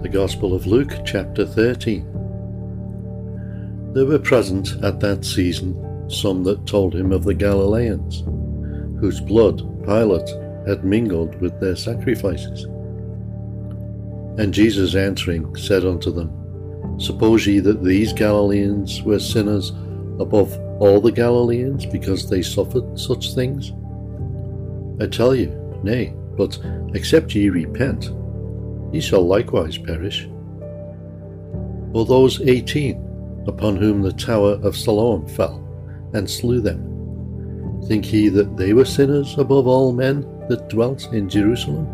The Gospel of Luke, chapter 13. There were present at that season some that told him of the Galileans, whose blood Pilate had mingled with their sacrifices. And Jesus answering said unto them, Suppose ye that these Galileans were sinners above all the Galileans, because they suffered such things? I tell you, nay, but except ye repent, ye shall likewise perish. Or those 18, upon whom the tower of Siloam fell, and slew them, think ye that they were sinners above all men that dwelt in Jerusalem?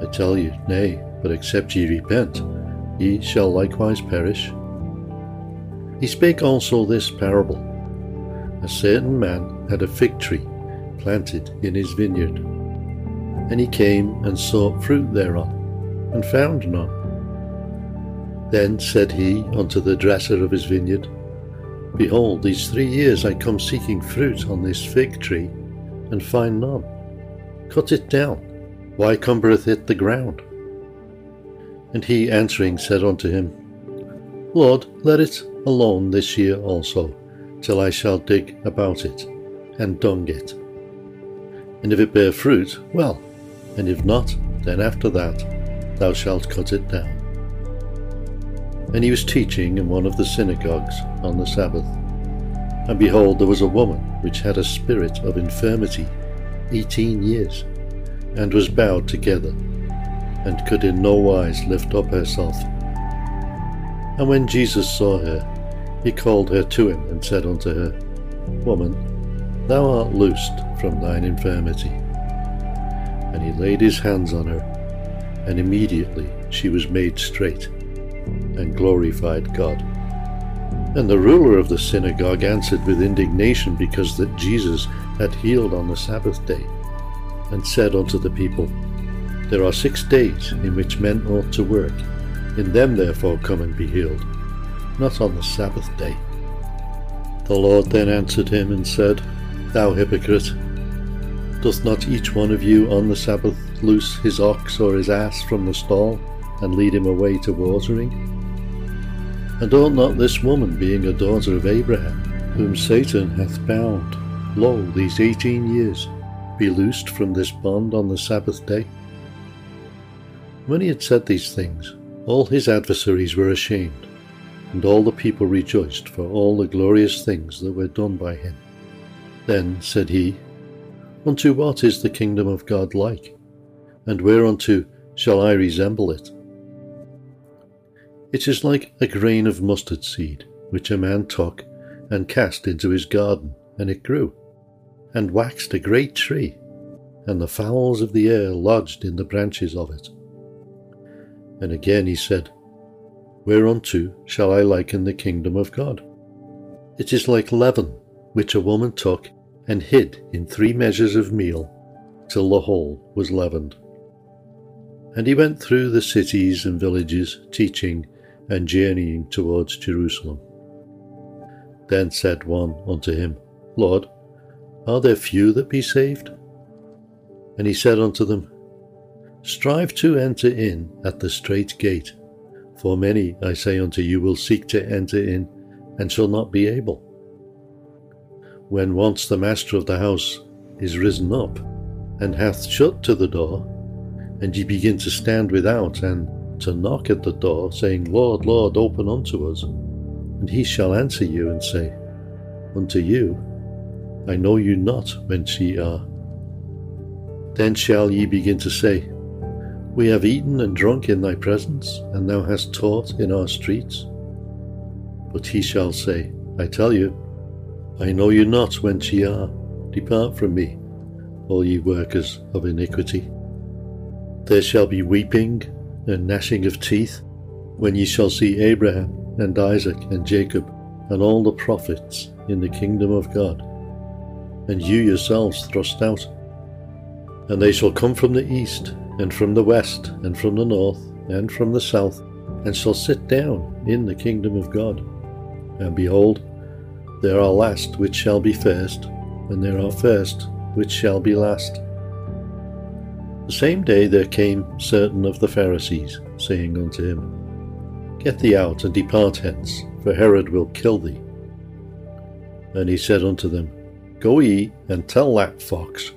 I tell you, nay, but except ye repent, ye shall likewise perish. He spake also this parable. A certain man had a fig tree planted in his vineyard, and he came and sought fruit thereon, and found none. Then said he unto the dresser of his vineyard, Behold, these 3 years I come seeking fruit on this fig tree, and find none. Cut it down. Why cumbereth it the ground? And he answering said unto him, Lord, let it alone this year also, till I shall dig about it, and dung it. And if it bear fruit, well, and if not, then after that thou shalt cut it down. And he was teaching in one of the synagogues on the Sabbath. And behold, there was a woman which had a spirit of infirmity 18 years, and was bowed together, and could in no wise lift up herself. And when Jesus saw her, he called her to him, and said unto her, Woman, thou art loosed from thine infirmity. And he laid his hands on her, and immediately she was made straight, and glorified God. And the ruler of the synagogue answered with indignation, because that Jesus had healed on the Sabbath day, and said unto the people, There are 6 days in which men ought to work; in them therefore come and be healed, not on the Sabbath day. The Lord then answered him and said, Thou hypocrite, doth not each one of you on the Sabbath loose his ox or his ass from the stall, and lead him away to watering? And ought not this woman, being a daughter of Abraham, whom Satan hath bound, lo, these 18 years, be loosed from this bond on the Sabbath day? When he had said these things, all his adversaries were ashamed, and all the people rejoiced for all the glorious things that were done by him. Then said he, Unto what is the kingdom of God like? And whereunto shall I resemble it? It is like a grain of mustard seed, which a man took, and cast into his garden, and it grew, and waxed a great tree, and the fowls of the air lodged in the branches of it. And again he said, Whereunto shall I liken the kingdom of God? It is like leaven, which a woman took, and hid in 3 measures of meal, till the whole was leavened. And he went through the cities and villages, teaching and journeying towards Jerusalem. Then said one unto him, Lord, are there few that be saved? And he said unto them, Strive to enter in at the strait gate, for many, I say unto you, will seek to enter in, and shall not be able. When once the master of the house is risen up, and hath shut to the door, and ye begin to stand without, and to knock at the door, saying, Lord, Lord, open unto us, and he shall answer you, and say unto you, I know you not whence ye are. Then shall ye begin to say, We have eaten and drunk in thy presence, and thou hast taught in our streets. But he shall say, I tell you, I know you not whence ye are. Depart from me, all ye workers of iniquity. There shall be weeping and gnashing of teeth, when ye shall see Abraham and Isaac and Jacob and all the prophets in the kingdom of God, and you yourselves thrust out. And they shall come from the east, and from the west, and from the north, and from the south, and shall sit down in the kingdom of God. And behold, there are last which shall be first, and there are first which shall be last. The same day there came certain of the Pharisees, saying unto him, Get thee out, and depart hence, for Herod will kill thee. And he said unto them, Go ye, and tell that fox,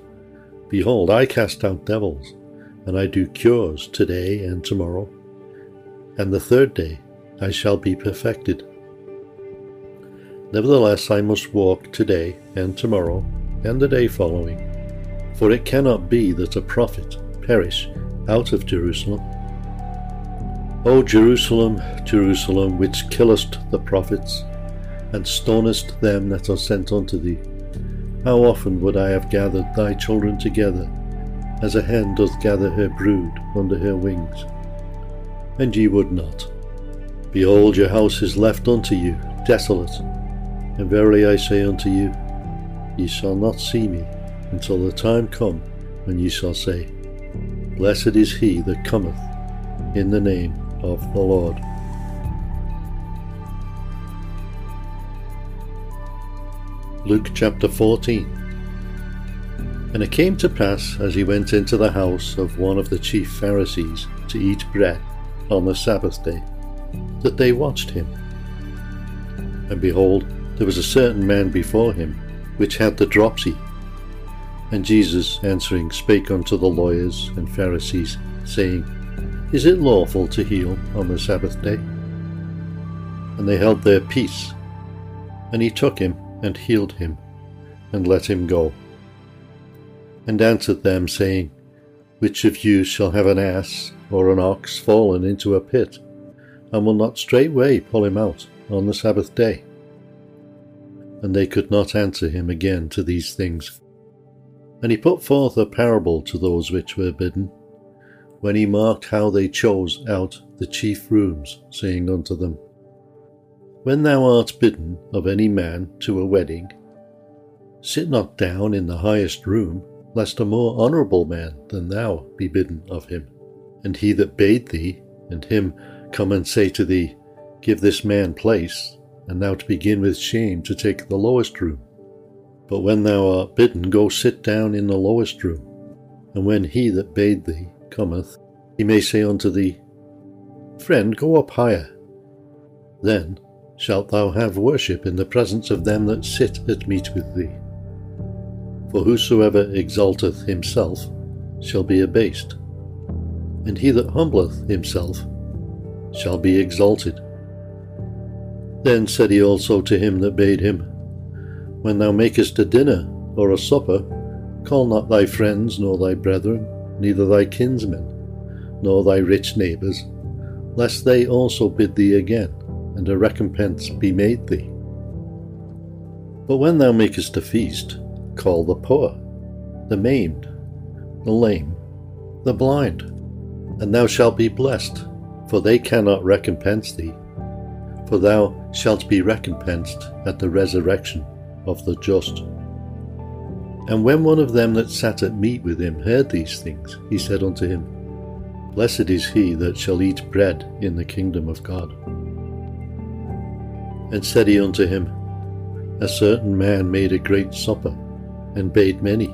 Behold, I cast out devils, and I do cures today and tomorrow, and the third day I shall be perfected. Nevertheless, I must walk today and tomorrow, and the day following, for it cannot be that a prophet perish out of Jerusalem. O Jerusalem, Jerusalem, which killest the prophets, and stonest them that are sent unto thee, how often would I have gathered thy children together, as a hen doth gather her brood under her wings? And ye would not. Behold, your house is left unto you, desolate, and verily I say unto you, ye shall not see me, until the time come when ye shall say, Blessed is he that cometh in the name of the Lord. Luke chapter 14. And it came to pass, as he went into the house of one of the chief Pharisees to eat bread on the Sabbath day, that they watched him. And behold, there was a certain man before him, which had the dropsy. And Jesus answering spake unto the lawyers and Pharisees, saying, Is it lawful to heal on the Sabbath day? And they held their peace. And he took him, and healed him, and let him go. And answered them, saying, Which of you shall have an ass or an ox fallen into a pit, and will not straightway pull him out on the Sabbath day? And they could not answer him again to these things. And he put forth a parable to those which were bidden, when he marked how they chose out the chief rooms, saying unto them, When thou art bidden of any man to a wedding, sit not down in the highest room, lest a more honourable man than thou be bidden of him. And he that bade thee, and him come and say to thee, Give this man place, and thou to begin with shame to take the lowest room. But when thou art bidden, go sit down in the lowest room. And when he that bade thee cometh, he may say unto thee, Friend, go up higher. Then shalt thou have worship in the presence of them that sit at meat with thee. For whosoever exalteth himself shall be abased, and he that humbleth himself shall be exalted. Then said he also to him that bade him, When thou makest a dinner or a supper, call not thy friends, nor thy brethren, neither thy kinsmen, nor thy rich neighbours, lest they also bid thee again, and a recompense be made thee. But when thou makest a feast, call the poor, the maimed, the lame, the blind, and thou shalt be blessed, for they cannot recompense thee, for thou shalt be recompensed at the resurrection of the just. And when one of them that sat at meat with him heard these things, he said unto him, Blessed is he that shall eat bread in the kingdom of God. And said he unto him, A certain man made a great supper, and bade many,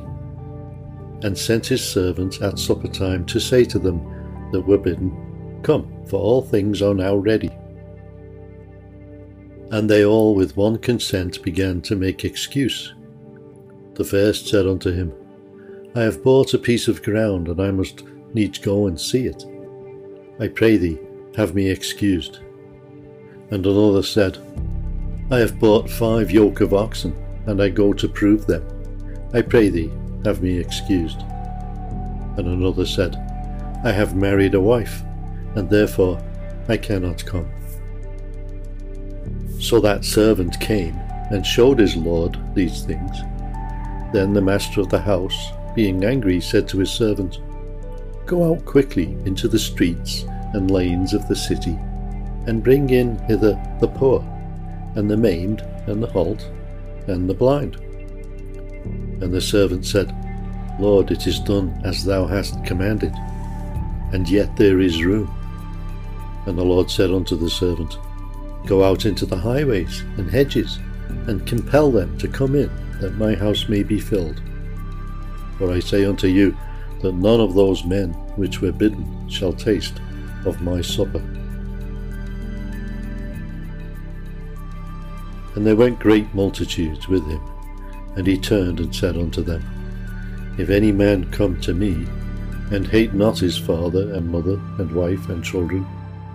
and sent his servants at supper time to say to them that were bidden, Come, for all things are now ready. And they all with one consent began to make excuse. The first said unto him, I have bought a piece of ground, and I must needs go and see it. I pray thee, have me excused. And another said, I have bought 5 yoke of oxen, and I go to prove them. I pray thee, have me excused. And another said, I have married a wife, and therefore I cannot come. So that servant came, and showed his lord these things. Then the master of the house, being angry, said to his servant, Go out quickly into the streets and lanes of the city, and bring in hither the poor, and the maimed, and the halt, and the blind. And the servant said, Lord, it is done as thou hast commanded, and yet there is room. And the Lord said unto the servant, Go out into the highways and hedges, and compel them to come in, that my house may be filled. For I say unto you, that none of those men which were bidden shall taste of my supper. And there went great multitudes with him, and he turned and said unto them, If any man come to me, and hate not his father and mother and wife and children,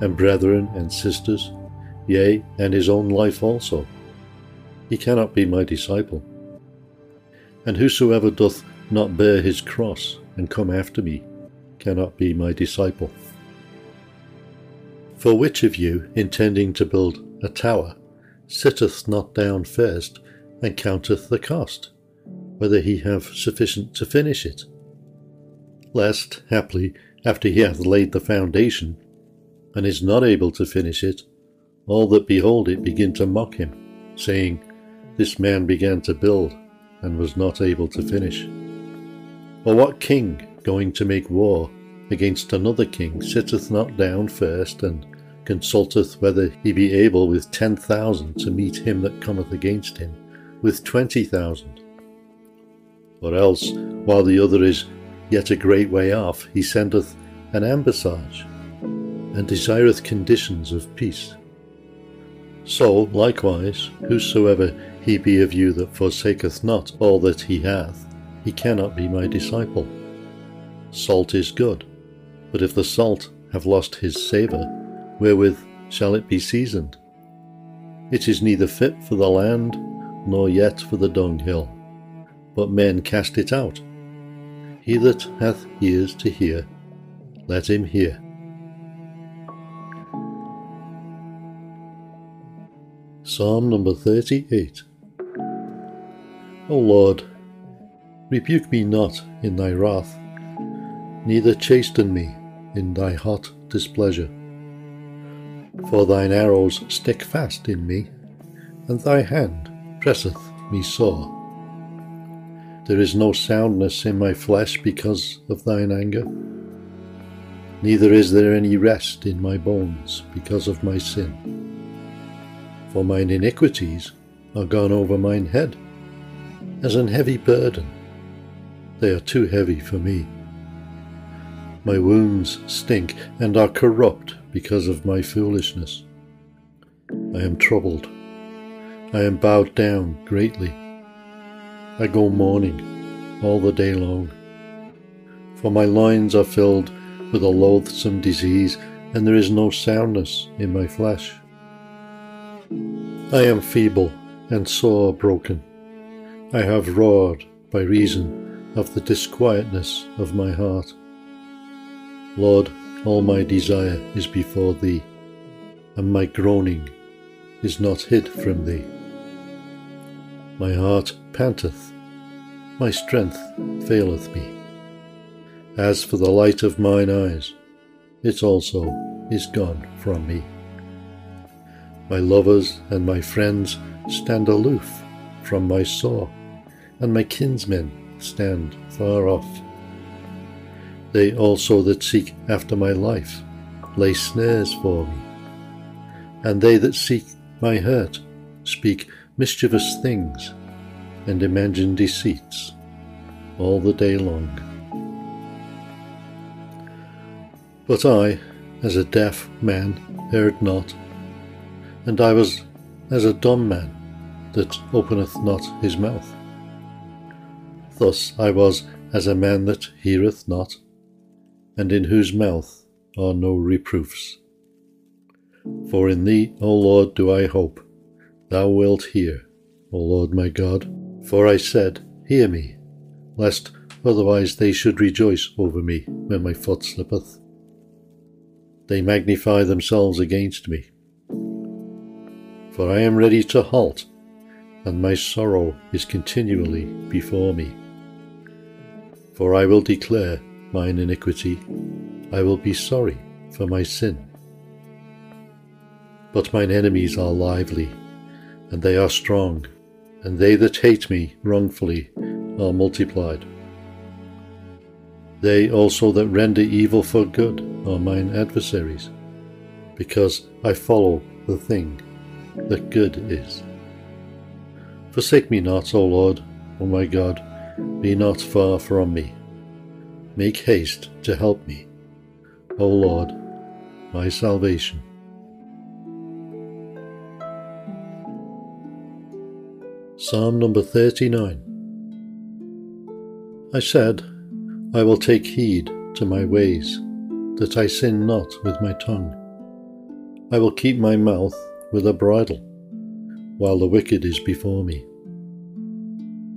and brethren and sisters, yea, and his own life also, he cannot be my disciple. And whosoever doth not bear his cross, and come after me, cannot be my disciple. For which of you, intending to build a tower, sitteth not down first, and counteth the cost, whether he have sufficient to finish it? Lest, haply, after he hath laid the foundation, and is not able to finish it, all that behold it begin to mock him, saying, This man began to build, and was not able to finish. Or what king, going to make war against another king, sitteth not down first, and consulteth whether he be able with 10,000 to meet him that cometh against him with 20,000? Or else, while the other is yet a great way off, he sendeth an ambassage, and desireth conditions of peace. So likewise, whosoever he be of you that forsaketh not all that he hath, he cannot be my disciple. Salt is good, but if the salt have lost his savour, wherewith shall it be seasoned? It is neither fit for the land, nor yet for the dunghill, but men cast it out. He that hath ears to hear, let him hear. Psalm number 38. O Lord, rebuke me not in thy wrath, neither chasten me in thy hot displeasure. For thine arrows stick fast in me, and thy hand presseth me sore. There is no soundness in my flesh because of thine anger, neither is there any rest in my bones because of my sin. For mine iniquities are gone over mine head, as an heavy burden. They are too heavy for me. My wounds stink and are corrupt because of my foolishness. I am troubled. I am bowed down greatly. I go mourning all the day long. For my loins are filled with a loathsome disease, and there is no soundness in my flesh. I am feeble and sore broken. I have roared by reason of the disquietness of my heart. Lord, all my desire is before thee, and my groaning is not hid from thee. My heart panteth, my strength faileth me. As for the light of mine eyes, it also is gone from me. My lovers and my friends stand aloof from my sore, and my kinsmen stand far off. They also that seek after my life lay snares for me, and they that seek my hurt speak mischievous things and imagine deceits all the day long. But I, as a deaf man, heard not, and I was as a dumb man that openeth not his mouth. Thus I was as a man that heareth not, and in whose mouth are no reproofs. For in thee, O Lord, do I hope. Thou wilt hear, O Lord my God. For I said, Hear me, lest otherwise they should rejoice over me when my foot slippeth. They magnify themselves against me. For I am ready to halt, and my sorrow is continually before me. For I will declare mine iniquity, I will be sorry for my sin. But mine enemies are lively, and they are strong, and they that hate me wrongfully are multiplied. They also that render evil for good are mine adversaries, because I follow the thing that good is. Forsake me not, O Lord, O my God, be not far from me. Make haste to help me, O Lord, my salvation. Psalm number 39. I said, I will take heed to my ways, that I sin not with my tongue. I will keep my mouth with a bridle, while the wicked is before me.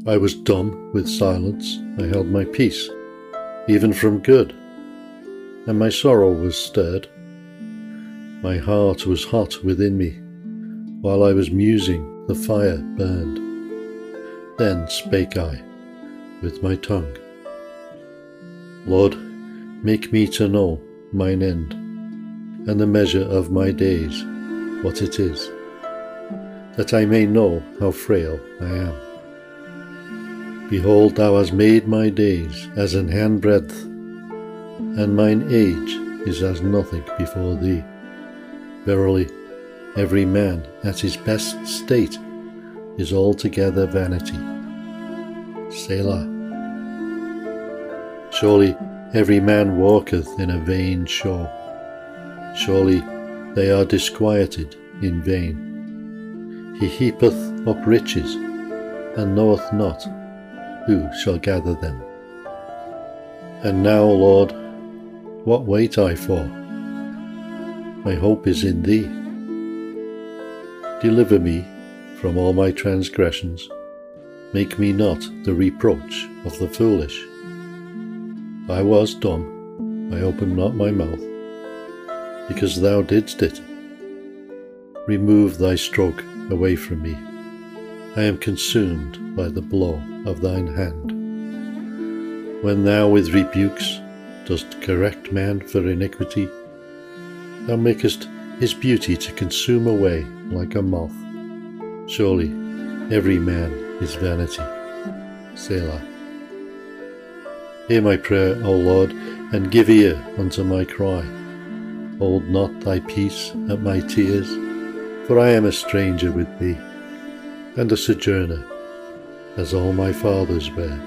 I was dumb with silence, I held my peace, even from good, and my sorrow was stirred. My heart was hot within me, while I was musing the fire burned. Then spake I with my tongue, Lord, make me to know mine end, and the measure of my days, what it is, that I may know how frail I am. Behold, thou hast made my days as an handbreadth, and mine age is as nothing before thee. Verily, every man at his best state is altogether vanity. Selah. Surely every man walketh in a vain show. Surely they are disquieted in vain. He heapeth up riches, and knoweth not who shall gather them. And now, Lord, what wait I for? My hope is in thee. Deliver me from all my transgressions. Make me not the reproach of the foolish. I was dumb, I opened not my mouth, because thou didst it. Remove thy stroke away from me. I am consumed by the blow of thine hand. When thou with rebukes dost correct man for iniquity, thou makest his beauty to consume away like a moth. Surely every man is vanity. Selah. Hear my prayer, O Lord, and give ear unto my cry. Hold not thy peace at my tears, for I am a stranger with thee, and a sojourner, as all my fathers were.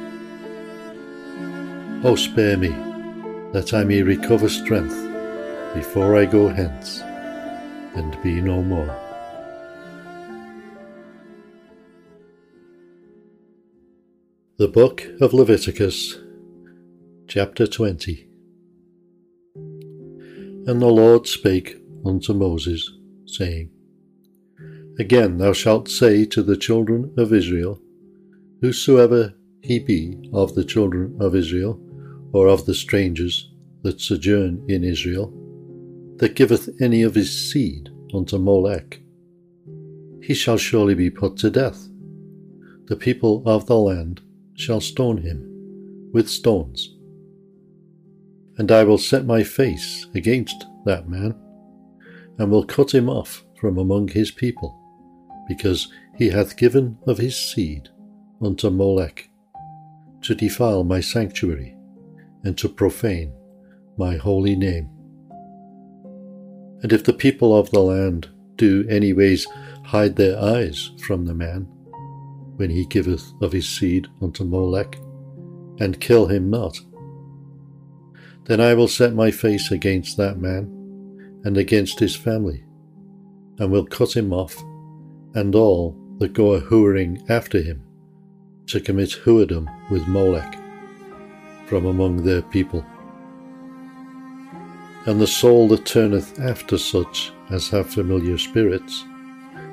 O spare me, that I may recover strength, before I go hence, and be no more. The Book of Leviticus, Chapter 20. And the Lord spake unto Moses, saying, Again thou shalt say to the children of Israel, Whosoever he be of the children of Israel, or of the strangers that sojourn in Israel, that giveth any of his seed unto Molech, he shall surely be put to death. The people of the land shall stone him with stones. And I will set my face against that man, and will cut him off from among his people, because he hath given of his seed unto Molech, to defile my sanctuary, and to profane my holy name. And if the people of the land do anyways hide their eyes from the man, when he giveth of his seed unto Molech, and kill him not, then I will set my face against that man, and against his family, and will cut him off, and all that go a-hooring after him, to commit whoredom with Molech, from among their people. And the soul that turneth after such as have familiar spirits,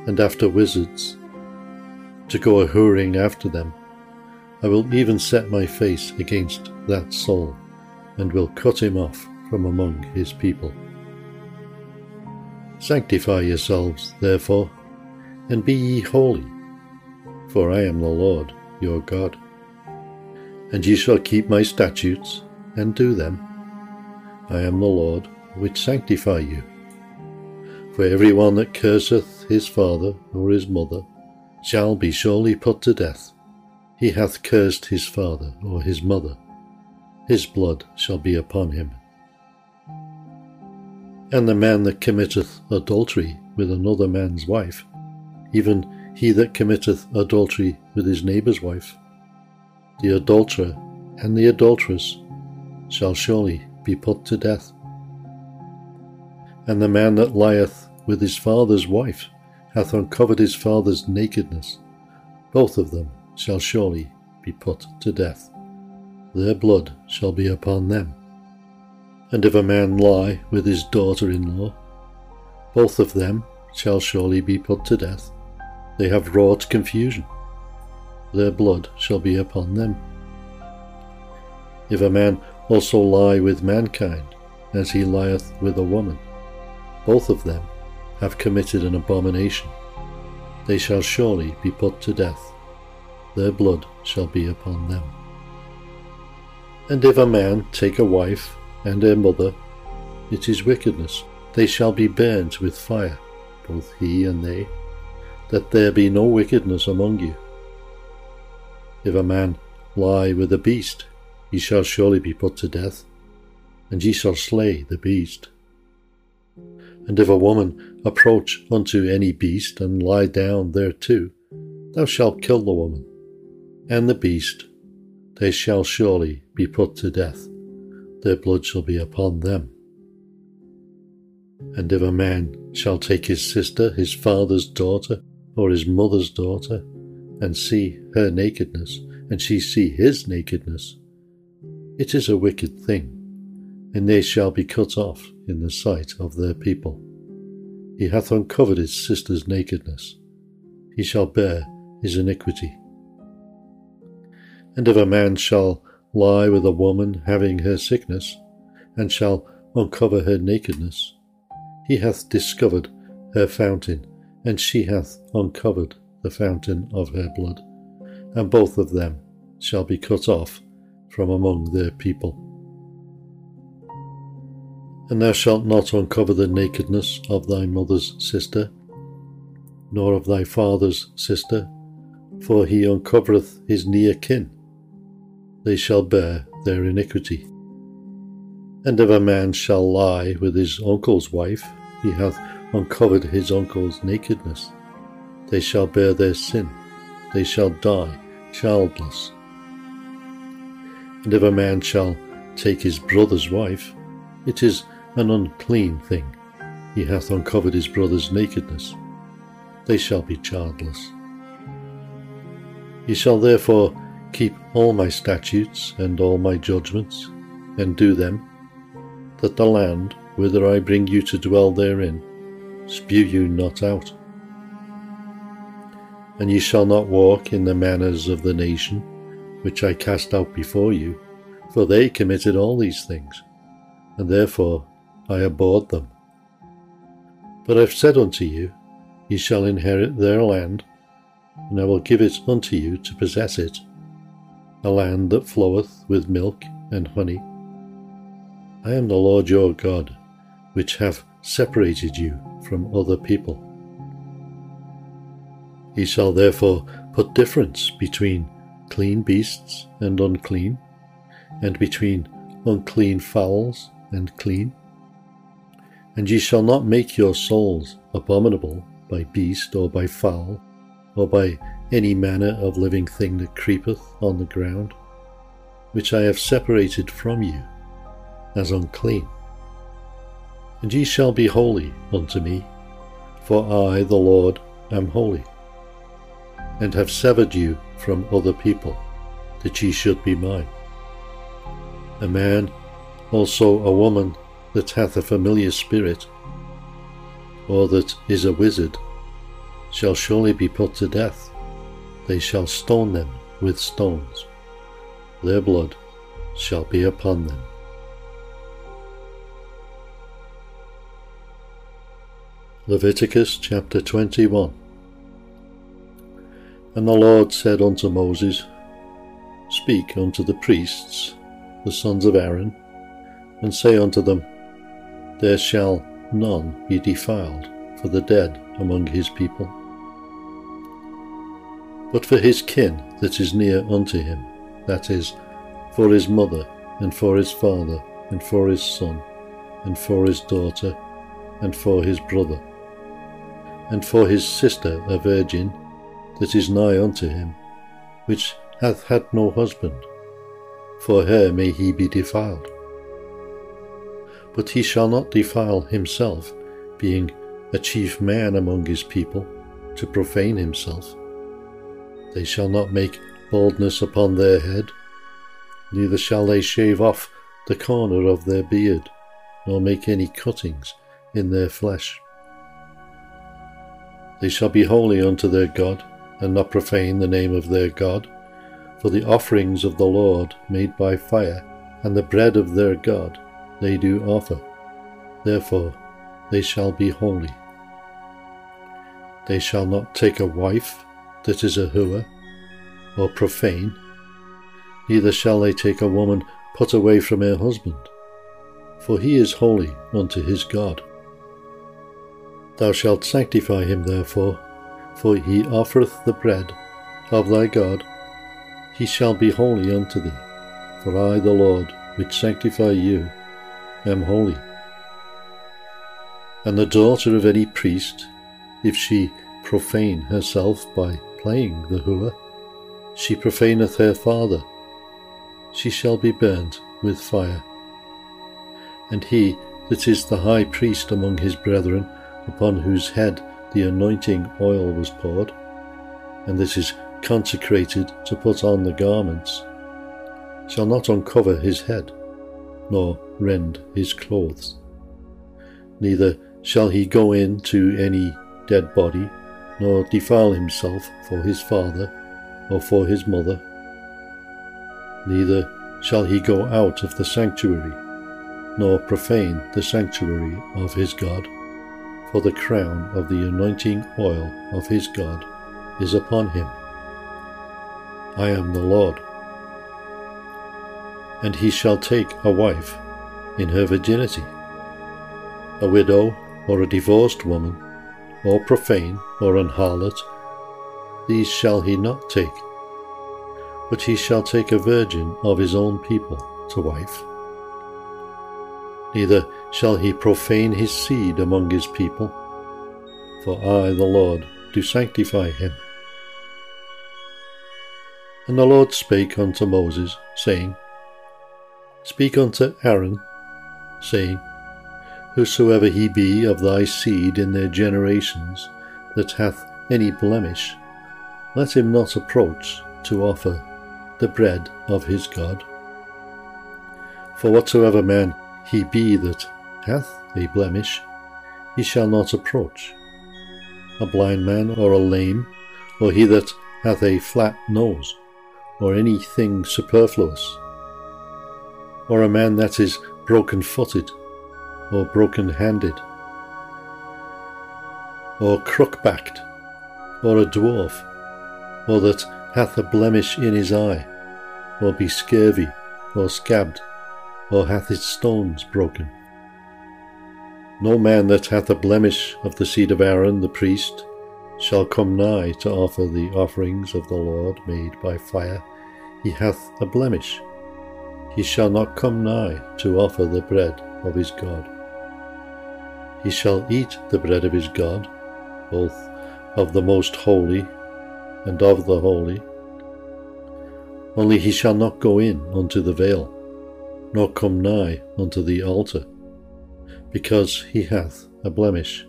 and after wizards, to go a-hooring after them, I will even set my face against that soul, and will cut him off from among his people. Sanctify yourselves, therefore, and be ye holy, for I am the Lord your God. And ye shall keep my statutes, and do them. I am the Lord which sanctify you. For every one that curseth his father or his mother shall be surely put to death. He hath cursed his father or his mother. His blood shall be upon him. And the man that committeth adultery with another man's wife, even he that committeth adultery with his neighbour's wife, the adulterer and the adulteress shall surely be put to death. And the man that lieth with his father's wife hath uncovered his father's nakedness. Both of them shall surely be put to death. Their blood shall be upon them. And if a man lie with his daughter-in-law, both of them shall surely be put to death. They have wrought confusion. Their blood shall be upon them. If a man also lie with mankind, as he lieth with a woman, both of them have committed an abomination. They shall surely be put to death. Their blood shall be upon them. And if a man take a wife and her mother, it is wickedness. They shall be burnt with fire, both he and they, that there be no wickedness among you. If a man lie with a beast, he shall surely be put to death, and ye shall slay the beast. And if a woman approach unto any beast, and lie down thereto, thou shalt kill the woman, and the beast, they shall surely be put to death. Their blood shall be upon them. And if a man shall take his sister, his father's daughter, or his mother's daughter, and see her nakedness, and she see his nakedness, it is a wicked thing, and they shall be cut off in the sight of their people. He hath uncovered his sister's nakedness. He shall bear his iniquity. And if a man shall lie with a woman having her sickness, and shall uncover her nakedness, he hath discovered her fountain, and she hath uncovered the fountain of her blood, and both of them shall be cut off from among their people. And thou shalt not uncover the nakedness of thy mother's sister, nor of thy father's sister, for he uncovereth his near kin. They shall bear their iniquity. And if a man shall lie with his uncle's wife, he hath uncovered his uncle's nakedness. They shall bear their sin. They shall die childless. And if a man shall take his brother's wife, it is an unclean thing. He hath uncovered his brother's nakedness. They shall be childless. Ye shall therefore keep all my statutes and all my judgments, and do them, that the land, whither I bring you to dwell therein, spew you not out. And ye shall not walk in the manners of the nation, which I cast out before you, for they committed all these things, and therefore I abhorred them. But I have said unto you, ye shall inherit their land, and I will give it unto you to possess it, a land that floweth with milk and honey. I am the Lord your God, which have separated you from other people. Ye shall therefore put difference between clean beasts and unclean, and between unclean fowls and clean. And ye shall not make your souls abominable by beast or by fowl, or by any manner of living thing that creepeth on the ground, which I have separated from you, as unclean. And ye shall be holy unto me, for I, the Lord, am holy, and have severed you from other people, that ye should be mine. A man, also a woman, that hath a familiar spirit, or that is a wizard, shall surely be put to death. They shall stone them with stones. Their blood shall be upon them. Leviticus chapter 21. And the Lord said unto Moses, Speak unto the priests, the sons of Aaron, and say unto them, There shall none be defiled for the dead among his people, but for his kin that is near unto him, that is, for his mother, and for his father, and for his son, and for his daughter, and for his brother, and for his sister a virgin, that is nigh unto him, which hath had no husband, for her may he be defiled. but he shall not defile himself, being a chief man among his people, to profane himself. They shall not make baldness upon their head, neither shall they shave off the corner of their beard, nor make any cuttings in their flesh. They shall be holy unto their God, and not profane the name of their God, for the offerings of the Lord made by fire, and the bread of their God, they do offer. Therefore they shall be holy. They shall not take a wife that is a whore, or profane, neither shall they take a woman put away from her husband, for he is holy unto his God. Thou shalt sanctify him therefore, for he offereth the bread of thy God. He shall be holy unto thee, for I, the Lord, which sanctify you, am holy. And the daughter of any priest, if she profane herself by playing the whore, she profaneth her father. She shall be burnt with fire. And he that is the high priest among his brethren, upon whose head the anointing oil was poured, and that is consecrated to put on the garments, shall not uncover his head, nor rend his clothes. Neither shall he go in to any dead body, nor defile himself for his father or for his mother. Neither shall he go out of the sanctuary, nor profane the sanctuary of his God, for the crown of the anointing oil of his God is upon him. I am the Lord. And he shall take a wife in her virginity, a widow or a divorced woman, or profane or an harlot, these shall he not take, but he shall take a virgin of his own people to wife. Neither shall he profane his seed among his people, for I, the Lord, do sanctify him. And the Lord spake unto Moses, saying, Speak unto Aaron, saying, Whosoever he be of thy seed in their generations, that hath any blemish, let him not approach to offer the bread of his God. For whatsoever man he be that hath a blemish, he shall not approach. A blind man, or a lame, or he that hath a flat nose, or anything superfluous, or a man that is broken-footed, or broken-handed, or crook-backed, or a dwarf, or that hath a blemish in his eye, or be scurvy, or scabbed, or hath his stones broken. No man that hath a blemish of the seed of Aaron the priest shall come nigh to offer the offerings of the Lord made by fire. He hath a blemish. He shall not come nigh to offer the bread of his God. He shall eat the bread of his God, both of the most holy and of the holy. Only he shall not go in unto the veil, nor come nigh unto the altar, because he hath a blemish,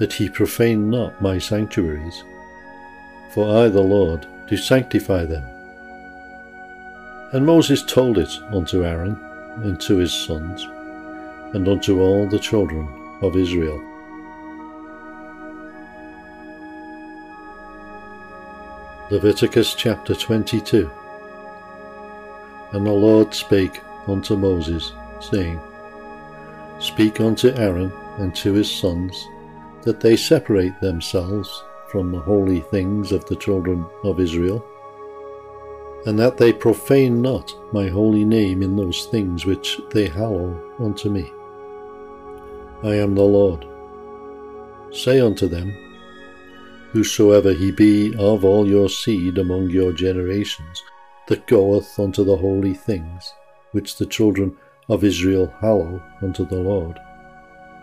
that he profane not my sanctuaries. For I, the Lord, do sanctify them. And Moses told it unto Aaron, and to his sons, and unto all the children of Israel. Leviticus chapter 22. And the Lord spake unto Moses, saying, Speak unto Aaron and to his sons, that they separate themselves from the holy things of the children of Israel, and that they profane not my holy name in those things which they hallow unto me. I am the Lord. Say unto them, Whosoever he be of all your seed among your generations, that goeth unto the holy things, which the children of Israel hallow unto the Lord,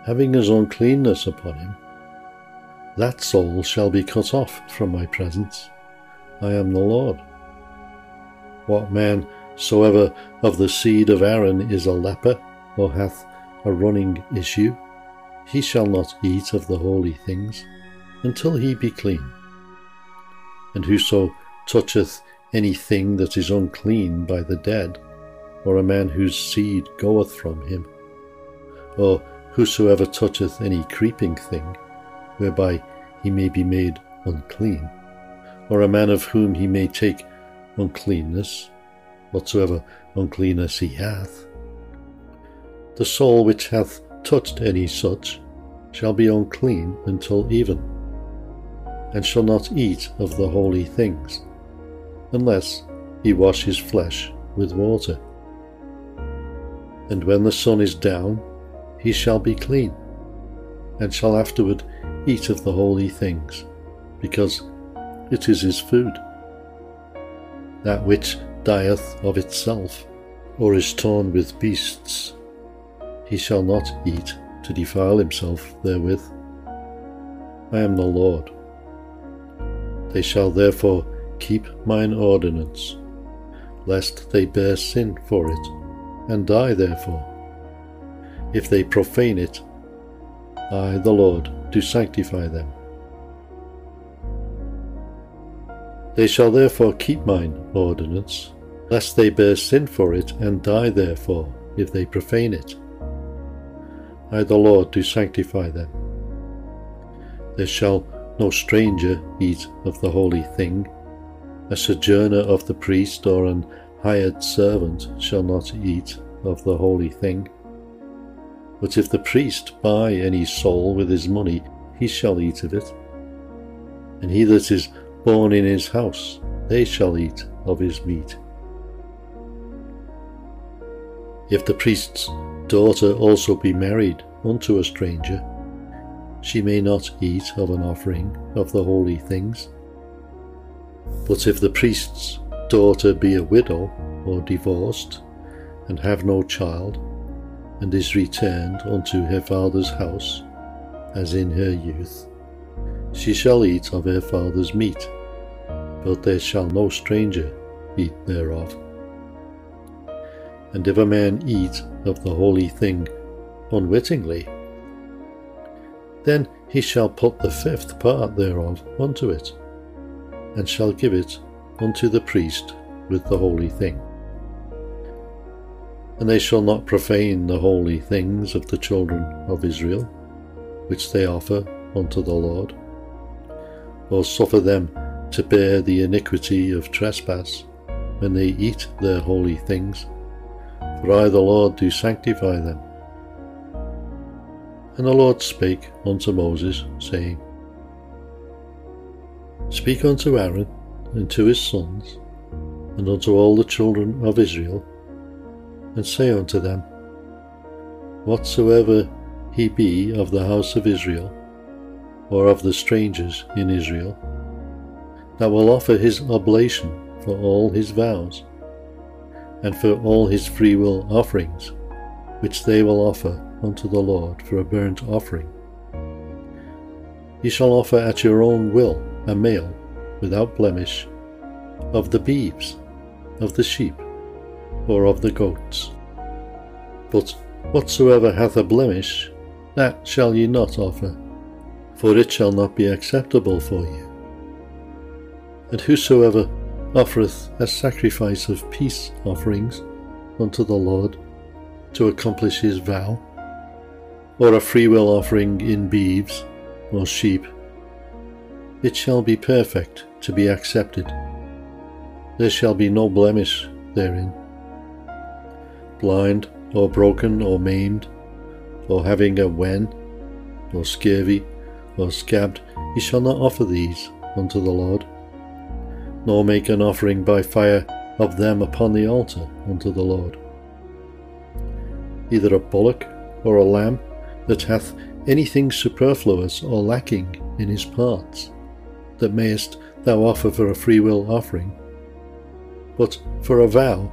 having his uncleanness upon him, that soul shall be cut off from my presence. I am the Lord. What man soever of the seed of Aaron is a leper, or hath a running issue. He shall not eat of the holy things until he be clean. And whoso toucheth anything that is unclean by the dead, or a man whose seed goeth from him, or whosoever toucheth any creeping thing, whereby he may be made unclean, or a man of whom he may take uncleanness, whatsoever uncleanness he hath, the soul which hath touched any such shall be unclean until even, and shall not eat of the holy things, unless he wash his flesh with water. And when the sun is down, he shall be clean, and shall afterward eat of the holy things, because it is his food. That which dieth of itself, or is torn with beasts, he shall not eat to defile himself therewith. I am the Lord. They shall therefore keep mine ordinance, lest they bear sin for it, and die therefore. If they profane it, I, the Lord, do sanctify them. They shall therefore keep mine ordinance, lest they bear sin for it, and die therefore, if they profane it. I, the Lord, do sanctify them. There shall no stranger eat of the holy thing. A sojourner of the priest or an hired servant shall not eat of the holy thing. But if the priest buy any soul with his money, he shall eat of it. And he that is born in his house, they shall eat of his meat. If the priest's daughter also be married unto a stranger, she may not eat of an offering of the holy things. But if the priest's daughter be a widow or divorced, and have no child, and is returned unto her father's house, as in her youth, she shall eat of her father's meat, but there shall no stranger eat thereof. And if a man eat of the holy thing unwittingly, then he shall put the fifth part thereof unto it, and shall give it unto the priest with the holy thing. And they shall not profane the holy things of the children of Israel, which they offer unto the Lord, or suffer them to bear the iniquity of trespass when they eat their holy things, for I the Lord do sanctify them. And the Lord spake unto Moses, saying, Speak unto Aaron, and to his sons, and unto all the children of Israel, and say unto them, Whatsoever he be of the house of Israel, or of the strangers in Israel, that will offer his oblation for all his vows, and for all his freewill offerings, which they will offer unto the Lord for a burnt offering, ye shall offer at your own will a male without blemish, of the beeves, of the sheep, or of the goats. But whatsoever hath a blemish, that shall ye not offer, for it shall not be acceptable for you. And whosoever offereth a sacrifice of peace offerings unto the Lord to accomplish his vow, or a freewill offering in beeves or sheep, it shall be perfect to be accepted. There shall be no blemish therein. Blind, or broken, or maimed, or having a wen, or scurvy, or scabbed, ye shall not offer these unto the Lord, nor make an offering by fire of them upon the altar unto the Lord. Either a bullock or a lamb that hath anything superfluous or lacking in his parts, that mayest thou offer for a freewill offering, but for a vow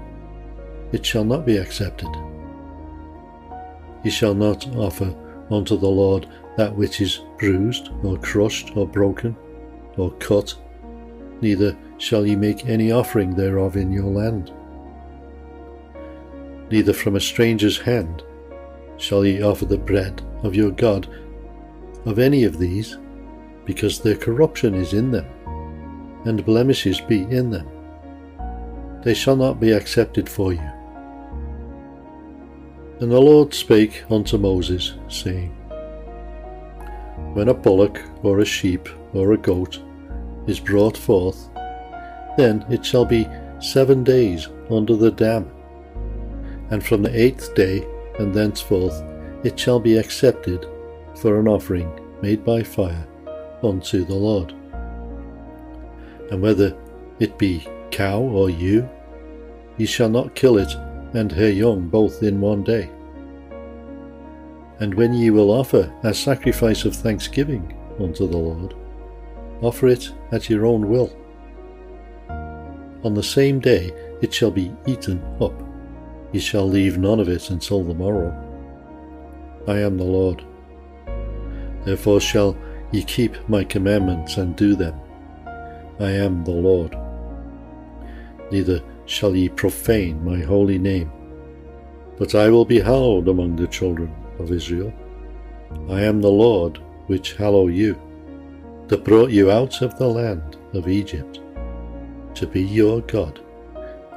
it shall not be accepted. Ye shall not offer unto the Lord that which is bruised, or crushed, or broken, or cut, neither shall ye make any offering thereof in your land. Neither from a stranger's hand shall ye offer the bread of your God, of any of these, because their corruption is in them, and blemishes be in them. They shall not be accepted for you. And the Lord spake unto Moses, saying, When a bullock, or a sheep, or a goat, is brought forth, then it shall be 7 days under the dam, and from the 8th day and thenceforth it shall be accepted for an offering made by fire unto the Lord. And whether it be cow or ewe, ye shall not kill it and her young both in one day. And when ye will offer a sacrifice of thanksgiving unto the Lord, offer it at your own will. On the same day it shall be eaten up. Ye shall leave none of it until the morrow. I am the Lord. Therefore shall ye keep my commandments and do them. I am the Lord. Neither shall ye profane my holy name, but I will be hallowed among the children of Israel. I am the Lord which hallow you, that brought you out of the land of Egypt, to be your God.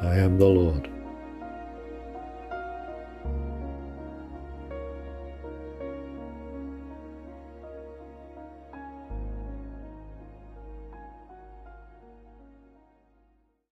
I am the Lord.